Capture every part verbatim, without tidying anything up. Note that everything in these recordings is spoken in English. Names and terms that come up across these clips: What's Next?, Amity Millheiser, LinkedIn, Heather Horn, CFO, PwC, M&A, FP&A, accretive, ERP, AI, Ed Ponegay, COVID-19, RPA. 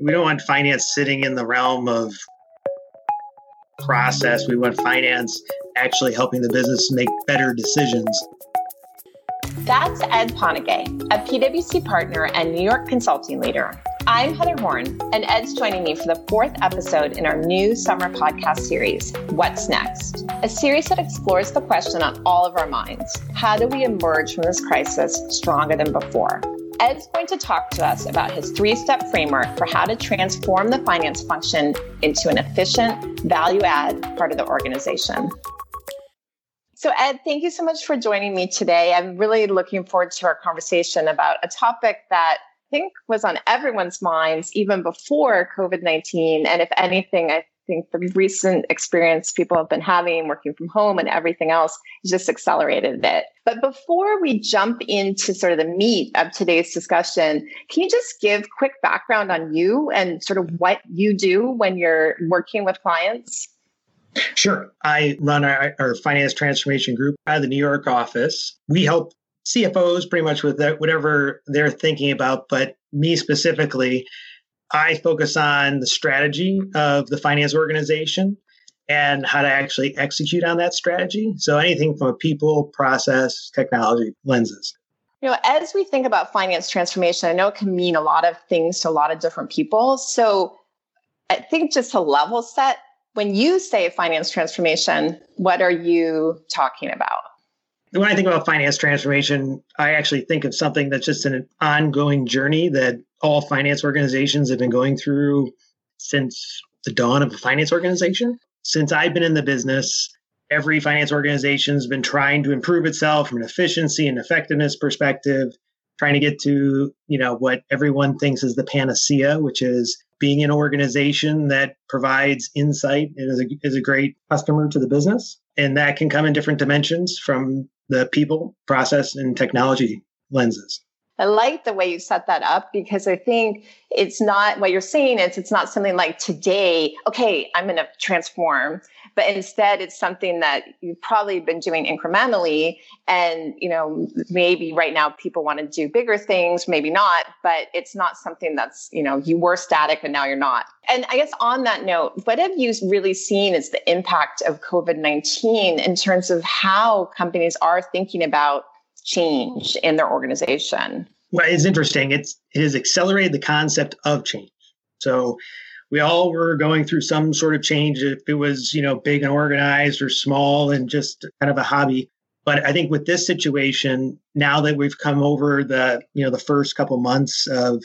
We don't want finance sitting in the realm of process. We want finance actually helping the business make better decisions. That's Ed Ponegay, a P W C partner and New York consulting leader. I'm Heather Horn, and Ed's joining me for the fourth episode in our new summer podcast series, What's Next? A series that explores the question on all of our minds. How do we emerge from this crisis stronger than before? Ed's going to talk to us about his three-step framework for how to transform the finance function into an efficient, value-add part of the organization. So Ed, thank you so much for joining me today. I'm really looking forward to our conversation about a topic that I think was on everyone's minds even before COVID nineteen. And if anything, I think the recent experience people have been having working from home and everything else just accelerated it. But before we jump into sort of the meat of today's discussion, can you just give quick background on you and sort of what you do when you're working with clients? Sure. I run our, our finance transformation group out of the New York office. We help C F Os pretty much with that, whatever they're thinking about, but me specifically, I focus on the strategy of the finance organization and how to actually execute on that strategy. So anything from a people, process, technology lenses. You know, as we think about finance transformation, I know it can mean a lot of things to a lot of different people. So I think just to level set, when you say finance transformation, what are you talking about? When I think about finance transformation, I actually think of something that's just an ongoing journey that all finance organizations have been going through since the dawn of a finance organization. Since I've been in the business, every finance organization has been trying to improve itself from an efficiency and effectiveness perspective, trying to get to, you know, what everyone thinks is the panacea, which is being an organization that provides insight and is a, is a great customer to the business. And that can come in different dimensions from the people, process, and technology lenses. I like the way you set that up because I think it's not what you're saying. It's, it's not something like today, okay, I'm going to transform, but instead it's something that you've probably been doing incrementally. And, you know, maybe right now people want to do bigger things, maybe not, but it's not something that's, you know, you were static and now you're not. And I guess on that note, what have you really seen is the impact of COVID nineteen in terms of how companies are thinking about change in their organization? Well, it's interesting. It's, it has accelerated the concept of change. So we all were going through some sort of change, if it was, you know, big and organized or small and just kind of a hobby. But I think with this situation, now that we've come over the, you know, the first couple months of,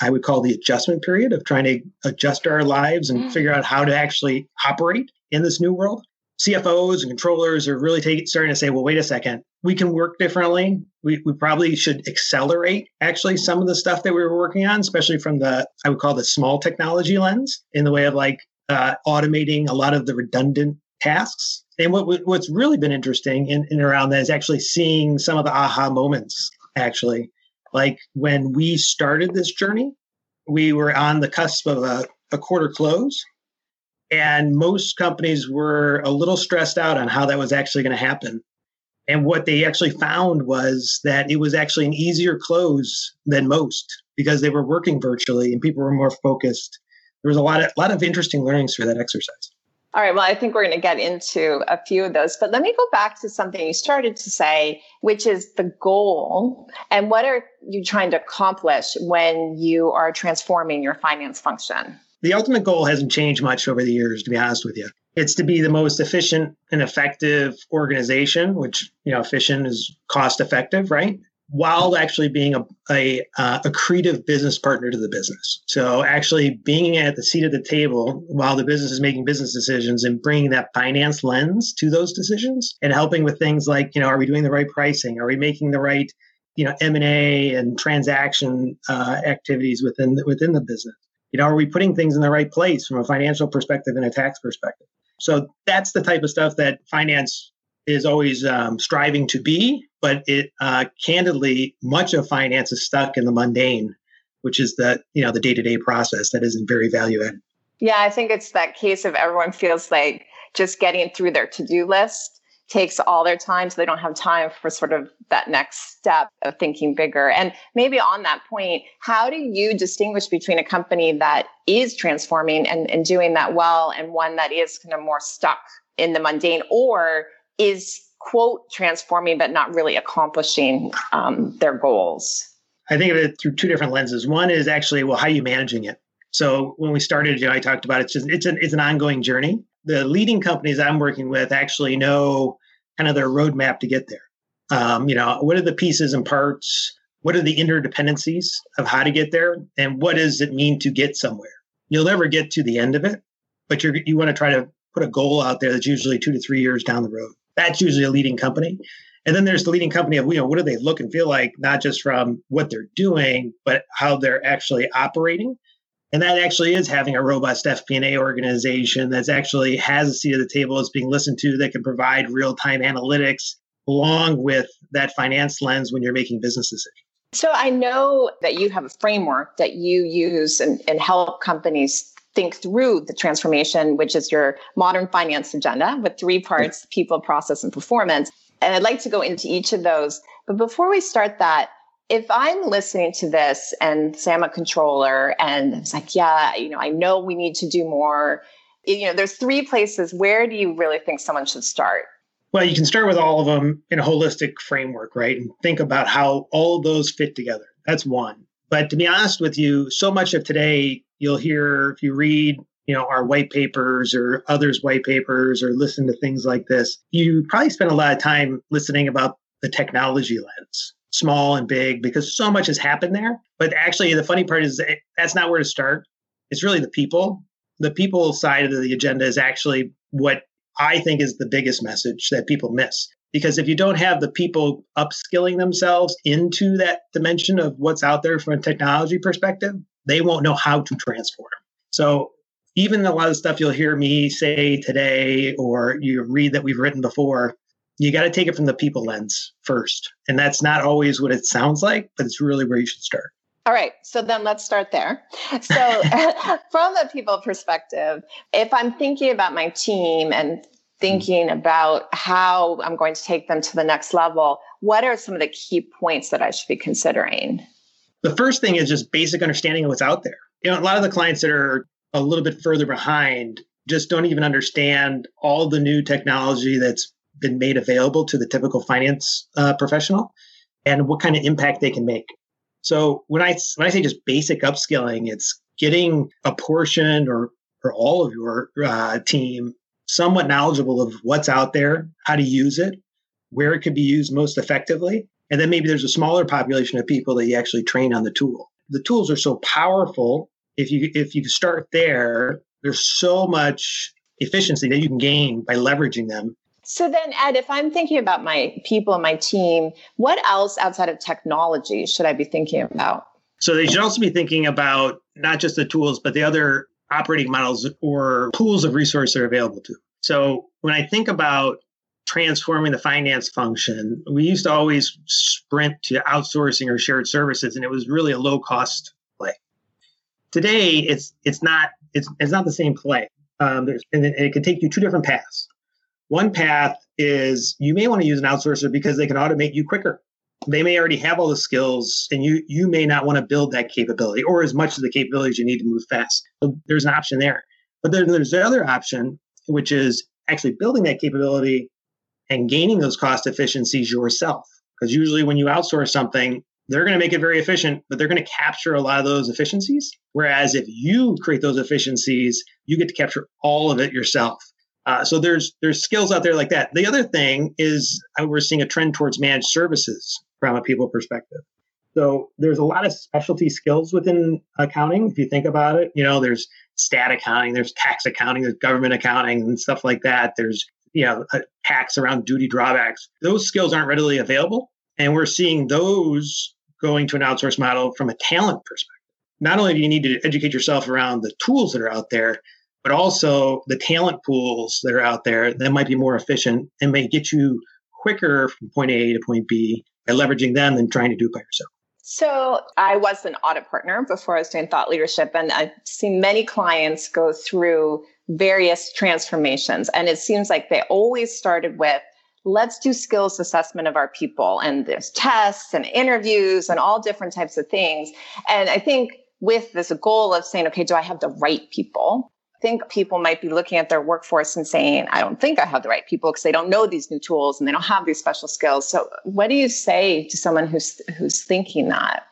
I would call the adjustment period of trying to adjust our lives and mm. figure out how to actually operate in this new world, C F Os and controllers are really take, starting to say, well, wait a second, we can work differently. We we probably should accelerate actually some of the stuff that we were working on, especially from the, I would call the small technology lens in the way of like uh, automating a lot of the redundant tasks. And what what's really been interesting in, in around that is actually seeing some of the aha moments, actually. Like when we started this journey, we were on the cusp of a, a quarter close. And most companies were a little stressed out on how that was actually going to happen. And what they actually found was that it was actually an easier close than most because they were working virtually and people were more focused. There was a lot of, lot of interesting learnings through that exercise. All right. Well, I think we're going to get into a few of those, but let me go back to something you started to say, which is the goal. And what are you trying to accomplish when you are transforming your finance function? The ultimate goal hasn't changed much over the years, to be honest with you. It's to be the most efficient and effective organization, which, you know, efficient is cost effective, right? While actually being a, a uh, accretive business partner to the business. So actually being at the seat at the table while the business is making business decisions and bringing that finance lens to those decisions and helping with things like, you know, are we doing the right pricing? Are we making the right, you know, M and A and transaction uh, activities within within the business? You know, are we putting things in the right place from a financial perspective and a tax perspective? So that's the type of stuff that finance is always um, striving to be. But it uh, candidly, much of finance is stuck in the mundane, which is the, you know, the day-to-day process that isn't very value-added. Yeah, I think it's that case of everyone feels like just getting through their to-do list takes all their time, so they don't have time for sort of that next step of thinking bigger. And maybe on that point, how do you distinguish between a company that is transforming and, and doing that well and one that is kind of more stuck in the mundane or is, quote, transforming but not really accomplishing um, their goals? I think of it through two different lenses. One is actually, well, how are you managing it? So when we started, you know, I talked about it's just it's an it's an ongoing journey. The leading companies I'm working with actually know kind of their roadmap to get there. Um, you know, what are the pieces and parts? What are the interdependencies of how to get there? And what does it mean to get somewhere? You'll never get to the end of it, but you're, you want to try to put a goal out there that's usually two to three years down the road. That's usually a leading company. And then there's the leading company of, you know, what do they look and feel like, not just from what they're doing, but how they're actually operating. And that actually is having a robust F P and A organization that's actually has a seat at the table, is being listened to, that can provide real-time analytics along with that finance lens when you're making business decisions. So I know that you have a framework that you use and, and help companies think through the transformation, which is your modern finance agenda with three parts: people, process, and performance. And I'd like to go into each of those. But before we start that, if I'm listening to this and say I'm a controller and it's like, yeah, you know, I know we need to do more, you know, there's three places. Where do you really think someone should start? Well, you can start with all of them in a holistic framework, right? And think about how all those fit together. That's one. But to be honest with you, so much of today, you'll hear if you read, you know, our white papers or others' white papers or listen to things like this, you probably spend a lot of time listening about the technology lens, small and big, because so much has happened there. But actually, the funny part is that that's not where to start. It's really the people. The people side of the agenda is actually what I think is the biggest message that people miss. Because if you don't have the people upskilling themselves into that dimension of what's out there from a technology perspective, they won't know how to transform. So even a lot of stuff you'll hear me say today or you read that we've written before, you got to take it from the people lens first. And that's not always what it sounds like, but it's really where you should start. All right. So then let's start there. So from the people perspective, if I'm thinking about my team and thinking about how I'm going to take them to the next level, what are some of the key points that I should be considering? The first thing is just basic understanding of what's out there. You know, a lot of the clients that are a little bit further behind just don't even understand all the new technology that's been made available to the typical finance uh, professional and what kind of impact they can make. So when I when I say just basic upskilling, it's getting a portion or, or all of your uh, team somewhat knowledgeable of what's out there, how to use it, where it could be used most effectively. And then maybe there's a smaller population of people that you actually train on the tool. The tools are so powerful. If you if you start there, there's so much efficiency that you can gain by leveraging them. So then, Ed, if I'm thinking about my people and my team, what else outside of technology should I be thinking about? So they should also be thinking about not just the tools, but the other operating models or pools of resource that are available to. So when I think about transforming the finance function, we used to always sprint to outsourcing or shared services, and it was really a low-cost play. Today, it's it's not it's it's not the same play. Um, there's, and it, it can take you two different paths. One path is you may want to use an outsourcer because they can automate you quicker. They may already have all the skills and you you may not want to build that capability or as much of the capabilities you need to move fast. So there's an option there. But then there's the other option, which is actually building that capability and gaining those cost efficiencies yourself. Because usually when you outsource something, they're going to make it very efficient, but they're going to capture a lot of those efficiencies. Whereas if you create those efficiencies, you get to capture all of it yourself. Uh, so there's there's skills out there like that. The other thing is we're seeing a trend towards managed services from a people perspective. So there's a lot of specialty skills within accounting. If you think about it, you know, there's stat accounting, there's tax accounting, there's government accounting and stuff like that. There's, you know, tax around duty drawbacks. Those skills aren't readily available. And we're seeing those going to an outsourced model from a talent perspective. Not only do you need to educate yourself around the tools that are out there, but also the talent pools that are out there that might be more efficient and may get you quicker from point A to point B by leveraging them than trying to do it by yourself. So I was an audit partner before I was doing thought leadership, and I've seen many clients go through various transformations. And it seems like they always started with, let's do skills assessment of our people. And there's tests and interviews and all different types of things. And I think with this goal of saying, okay, do I have the right people? I think people might be looking at their workforce and saying, I don't think I have the right people because they don't know these new tools and they don't have these special skills. So what do you say to someone who's who's thinking that?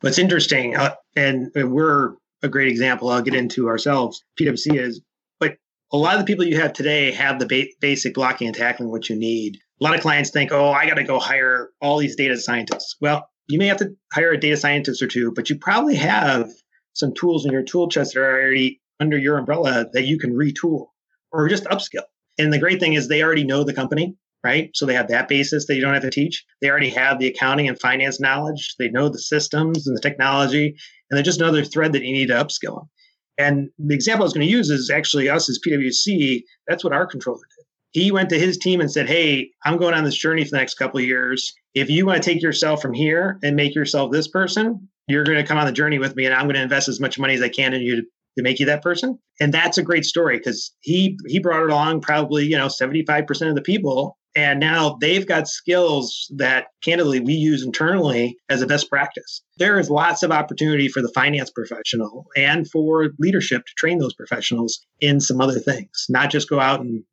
What's interesting, uh, and we're a great example, I'll get into ourselves, PwC is, but a lot of the people you have today have the ba- basic blocking and tackling what you need. A lot of clients think, oh, I got to go hire all these data scientists. Well, you may have to hire a data scientist or two, but you probably have some tools in your tool chest that are already under your umbrella that you can retool or just upskill. And the great thing is they already know the company, right? So they have that basis that you don't have to teach. They already have the accounting and finance knowledge. They know the systems and the technology, and they're just another thread that you need to upskill them. And the example I was going to use is actually us as PwC. That's what our controller did. He went to his team and said, hey, I'm going on this journey for the next couple of years. If you want to take yourself from here and make yourself this person, you're going to come on the journey with me, and I'm going to invest as much money as I can in you to to make you that person. And that's a great story because he he brought it along probably, you know, seventy-five percent of the people. And now they've got skills that candidly we use internally as a best practice. There is lots of opportunity for the finance professional and for leadership to train those professionals in some other things, not just go out and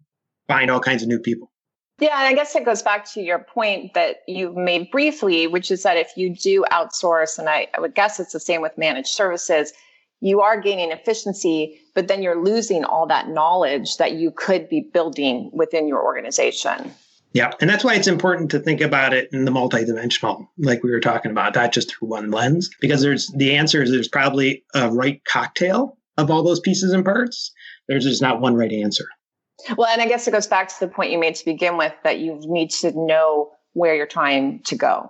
find all kinds of new people. Yeah, and I guess it goes back to your point that you've made briefly, which is that if you do outsource, and I, I would guess it's the same with managed services, you are gaining efficiency, but then you're losing all that knowledge that you could be building within your organization. Yeah. And that's why it's important to think about it in the multidimensional, like we were talking about, not just through one lens, because there's the answer is there's probably a right cocktail of all those pieces and parts. There's just not one right answer. Well, and I guess it goes back to the point you made to begin with, that you need to know where you're trying to go.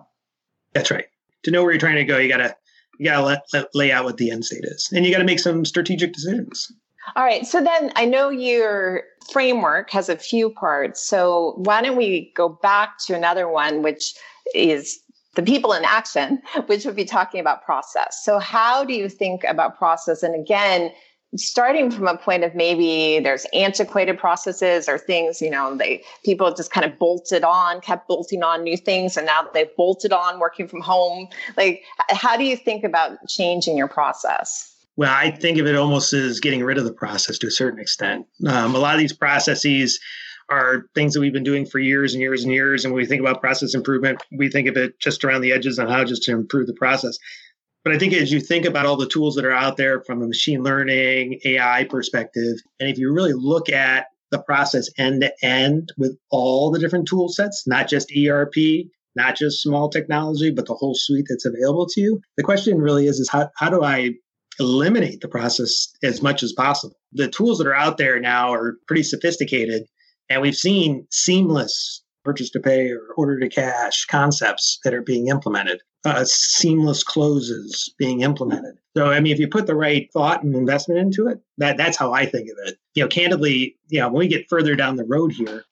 That's right. To know where you're trying to go, you got to You got to let, let, lay out what the end state is. And you got to make some strategic decisions. All right. So then I know your framework has a few parts. So why don't we go back to another one, which is the people in action, which would be talking about process. So how do you think about process? And again, starting from a point of maybe there's antiquated processes or things, you know, they people just kind of bolted on, kept bolting on new things. And now they've bolted on working from home. Like, how do you think about changing your process? Well, I think of it almost as getting rid of the process to a certain extent. Um, a lot of these processes are things that we've been doing for years and years and years. And when we think about process improvement, we think of it just around the edges on how just to improve the process. But I think as you think about all the tools that are out there from a machine learning, A I perspective, and if you really look at the process end to end with all the different tool sets, not just E R P, not just small technology, but the whole suite that's available to you, the question really is, is how, how do I eliminate the process as much as possible? The tools that are out there now are pretty sophisticated, and we've seen seamless purchase to pay or order to cash concepts that are being implemented. Uh, seamless closes being implemented. So, I mean, if you put the right thought and investment into it, that that's how I think of it. You know, candidly, you know, when we get further down the road here,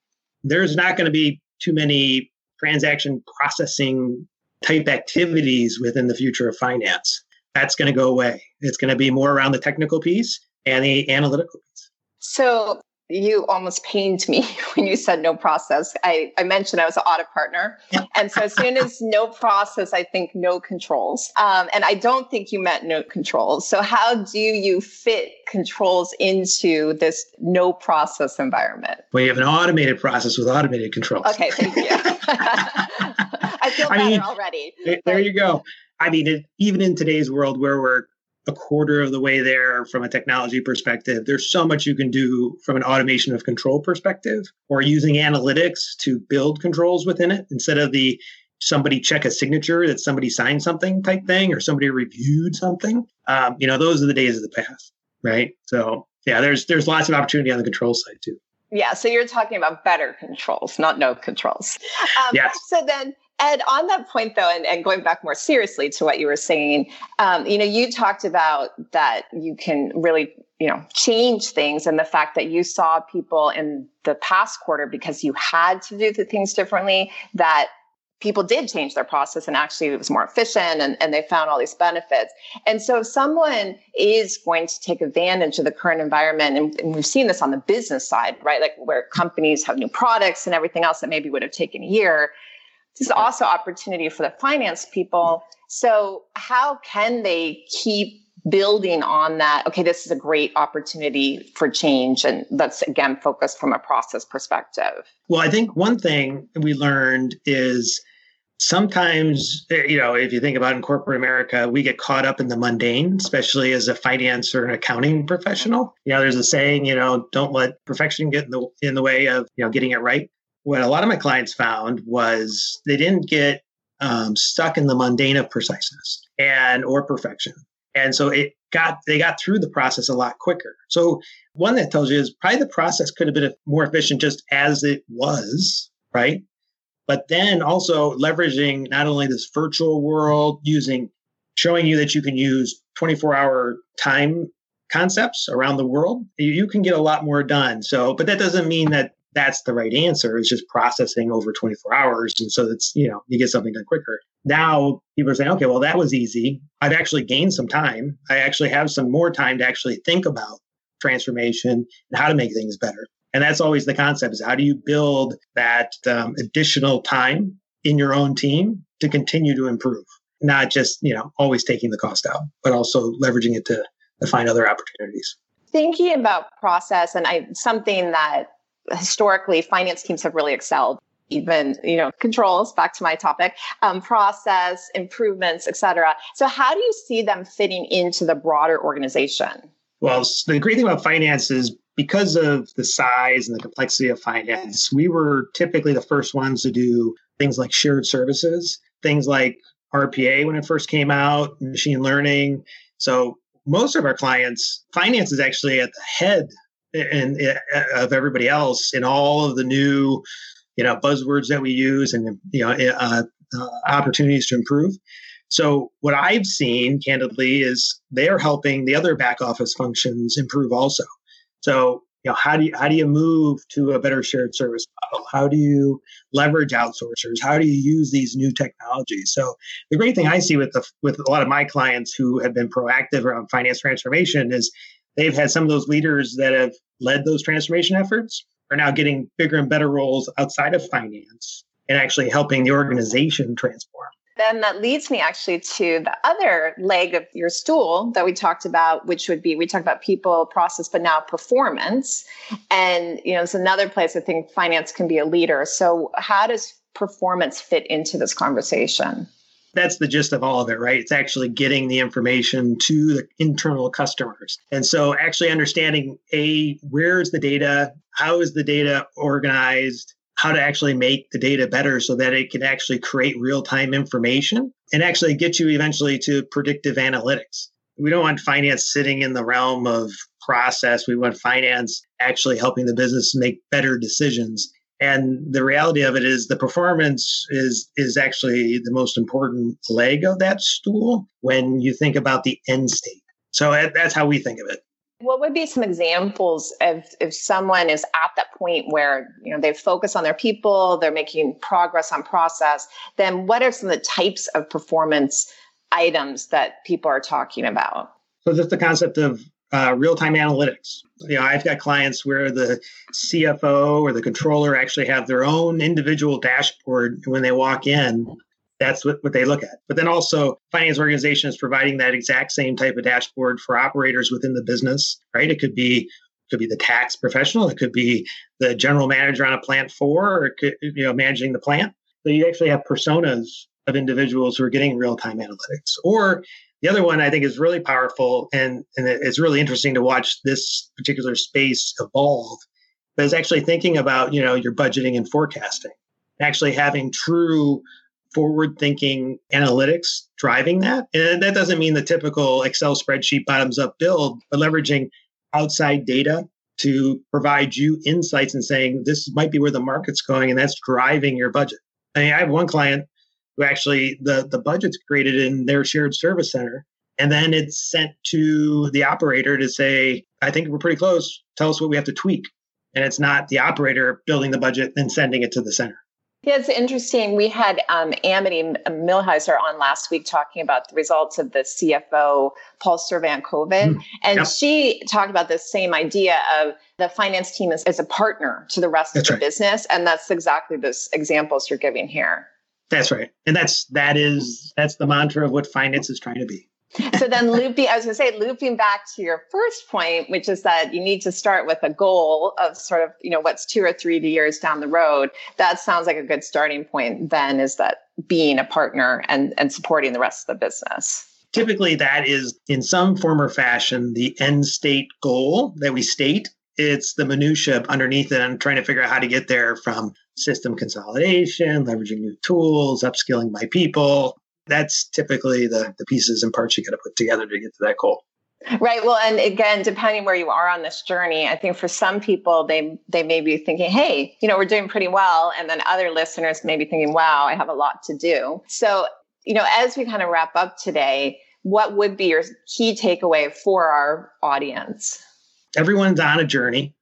there's not going to be too many transaction processing type activities within the future of finance. That's going to go away. It's going to be more around the technical piece and the analytical piece. So, you almost pained me when you said no process. I, I mentioned I was an audit partner. And so as soon as no process, I think no controls. Um, and I don't think you meant no controls. So how do you fit controls into this no process environment? Well, you have an automated process with automated controls. Okay, thank you. I feel I better mean, already. There but. you go. I mean, it, even in today's world where we're a quarter of the way there from a technology perspective, there's so much you can do from an automation of control perspective or using analytics to build controls within it instead of the somebody check a signature that somebody signed something type thing or somebody reviewed something. Um, you know, those are the days of the past, right? So yeah, there's there's lots of opportunity on the control side too. Yeah. So you're talking about better controls, not no controls. Um, yes. So then Ed, on that point, though, and, and going back more seriously to what you were saying, um, you know, you talked about that you can really, you know, change things and the fact that you saw people in the past quarter because you had to do the things differently that people did change their process and actually it was more efficient and, and they found all these benefits. And so if someone is going to take advantage of the current environment, and, and we've seen this on the business side, right? Like where companies have new products and everything else that maybe would have taken a year, this is also opportunity for the finance people. So how can they keep building on that? Okay, this is a great opportunity for change. And let's, again, focus from a process perspective. Well, I think one thing we learned is sometimes, you know, if you think about in corporate America, we get caught up in the mundane, especially as a finance or an accounting professional. You know, there's a saying, you know, don't let perfection get in the, in the way of, you know, getting it right. What a lot of my clients found was they didn't get um, stuck in the mundane of preciseness and or perfection. And so it got they got through the process a lot quicker. So one that tells you is probably the process could have been more efficient just as it was, right? But then also leveraging not only this virtual world, using showing you that you can use twenty-four hour time concepts around the world, you can get a lot more done. So, but that doesn't mean that that's the right answer. It's just processing over twenty-four hours. And so it's, you know, you get something done quicker. Now people are saying, okay, well, that was easy. I've actually gained some time. I actually have some more time to actually think about transformation and how to make things better. And that's always the concept is how do you build that um, additional time in your own team to continue to improve, not just, you know, always taking the cost out, but also leveraging it to, to find other opportunities. Thinking about process and I something that historically, finance teams have really excelled, even, you know, controls, back to my topic, um, process, improvements, et cetera. So how do you see them fitting into the broader organization? Well, the great thing about finance is because of the size and the complexity of finance, we were typically the first ones to do things like shared services, things like R P A when it first came out, machine learning. So most of our clients, finance is actually at the head and of everybody else in all of the new, you know, buzzwords that we use and, you know, uh, uh, opportunities to improve. So what I've seen candidly is they are helping the other back office functions improve also. So, you know, how do you, how do you move to a better shared service model? How do you leverage outsourcers? How do you use these new technologies? So the great thing I see with the, with a lot of my clients who have been proactive around finance transformation is they've had some of those leaders that have led those transformation efforts are now getting bigger and better roles outside of finance and actually helping the organization transform. Then that leads me actually to the other leg of your stool that we talked about, which would be, we talked about people, process, but now performance. And, you know, it's another place I think finance can be a leader. So how does performance fit into this conversation? That's the gist of all of it, right? It's actually getting the information to the internal customers. And so actually understanding, A, where is the data? How is the data organized? How to actually make the data better so that it can actually create real-time information and actually get you eventually to predictive analytics. We don't want finance sitting in the realm of process. We want finance actually helping the business make better decisions. And the reality of it is the performance is is actually the most important leg of that stool when you think about the end state. So that's how we think of it. What would be some examples of if someone is at that point where, you know, they focus on their people, they're making progress on process, then what are some of the types of performance items that people are talking about? So just the concept of Uh, real-time analytics. You know, I've got clients where the C F O or the controller actually have their own individual dashboard when they walk in. That's what, what they look at. But then also finance organizations providing that exact same type of dashboard for operators within the business, right? It could be could be the tax professional. It could be the general manager on a plant floor, or it could, you know, managing the plant. So you actually have personas of individuals who are getting real-time analytics. Or the other one I think is really powerful, and, and it's really interesting to watch this particular space evolve, but it's actually thinking about, you know, your budgeting and forecasting, actually having true forward-thinking analytics driving that. And that doesn't mean the typical Excel spreadsheet bottoms-up build, but leveraging outside data to provide you insights and saying, this might be where the market's going, and that's driving your budget. I mean, I have one client who actually the, the budget's created in their shared service center. And then it's sent to the operator to say, I think we're pretty close. Tell us what we have to tweak. And it's not the operator building the budget and sending it to the center. Yeah, it's interesting. We had um, Amity Millheiser on last week talking about the results of the C F O pulse survey on COVID. Mm, and yep. she talked about this same idea of the finance team as, as a partner to the rest that's of the right. business. And that's exactly those examples you're giving here. That's right. And that's that is that's the mantra of what finance is trying to be. So then looping, I was going to say, looping back to your first point, which is that you need to start with a goal of sort of, you know, what's two or three years down the road. That sounds like a good starting point then, is that being a partner and, and supporting the rest of the business. Typically, that is in some form or fashion, the end state goal that we state. It's the minutia underneath it and trying to figure out how to get there, from system consolidation, leveraging new tools, upskilling my people. That's typically the, the pieces and parts you got to put together to get to that goal. Right. Well, and again, depending where you are on this journey, I think for some people, they they may be thinking, hey, you know, we're doing pretty well. And then other listeners may be thinking, wow, I have a lot to do. So, you know, as we kind of wrap up today, what would be your key takeaway for our audience? Everyone's on a journey.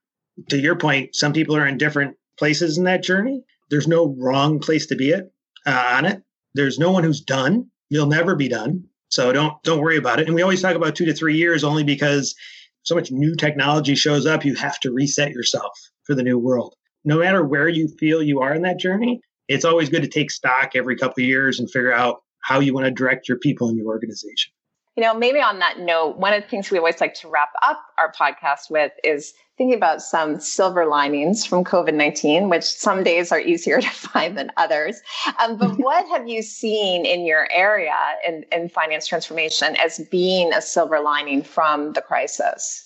To your point, some people are in different places in that journey. There's no wrong place to be it, uh, on it. There's no one who's done. You'll never be done. So don't don't worry about it. And we always talk about two to three years only because so much new technology shows up. You have to reset yourself for the new world. No matter where you feel you are in that journey, it's always good to take stock every couple of years and figure out how you want to direct your people in your organization. You know, maybe on that note, one of the things we always like to wrap up our podcast with is thinking about some silver linings from COVID nineteen, which some days are easier to find than others. Um, but what have you seen in your area in, in finance transformation as being a silver lining from the crisis?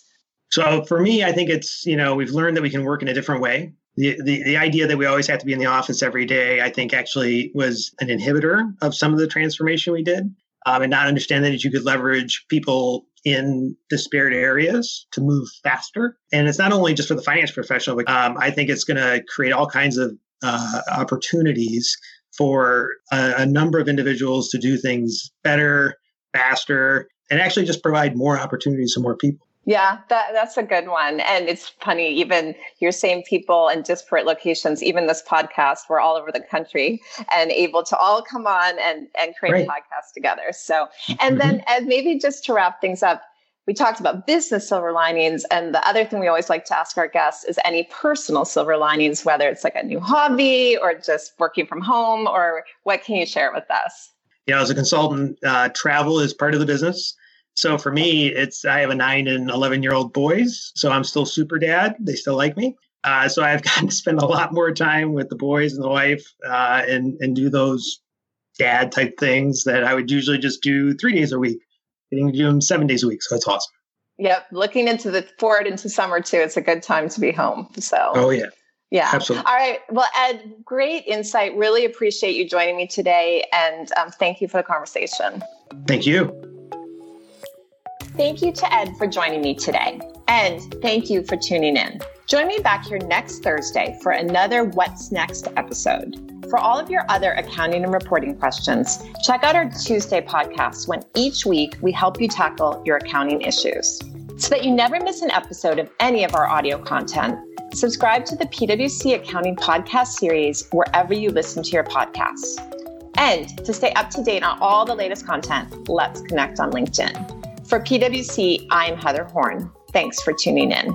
So for me, I think it's, you know, we've learned that we can work in a different way. The, the the idea that we always have to be in the office every day, I think actually was an inhibitor of some of the transformation we did. Um, and not understand that you could leverage people in disparate areas to move faster. And it's not only just for the finance professional, but um, I think it's going to create all kinds of uh, opportunities for a, a number of individuals to do things better, faster, and actually just provide more opportunities to more people. Yeah, that, that's a good one. And it's funny, even you're saying people in disparate locations, even this podcast, we're all over the country and able to all come on and, and create right. a podcast together. So, and mm-hmm. then and maybe just to wrap things up, we talked about business silver linings. And the other thing we always like to ask our guests is any personal silver linings, whether it's like a new hobby or just working from home, or what can you share with us? Yeah, as a consultant, uh, travel is part of the business. So for me, it's I have a nine and eleven year old boys, so I'm still super dad. They still like me. Uh, so I've gotten to spend a lot more time with the boys and the wife uh, and, and do those dad type things that I would usually just do three days a week. Getting to do them seven days a week. So it's awesome. Yep. Looking into the forward into summer, too. It's a good time to be home. So. Oh, yeah. Yeah. Absolutely. All right. Well, Ed, great insight. Really appreciate you joining me today. And um, thank you for the conversation. Thank you. Thank you to Ed for joining me today. And thank you for tuning in. Join me back here next Thursday for another What's Next episode. For all of your other accounting and reporting questions, check out our Tuesday podcast when each week we help you tackle your accounting issues. So that you never miss an episode of any of our audio content, subscribe to the P W C Accounting Podcast Series wherever you listen to your podcasts. And to stay up to date on all the latest content, let's connect on LinkedIn. For P W C, I'm Heather Horn. Thanks for tuning in.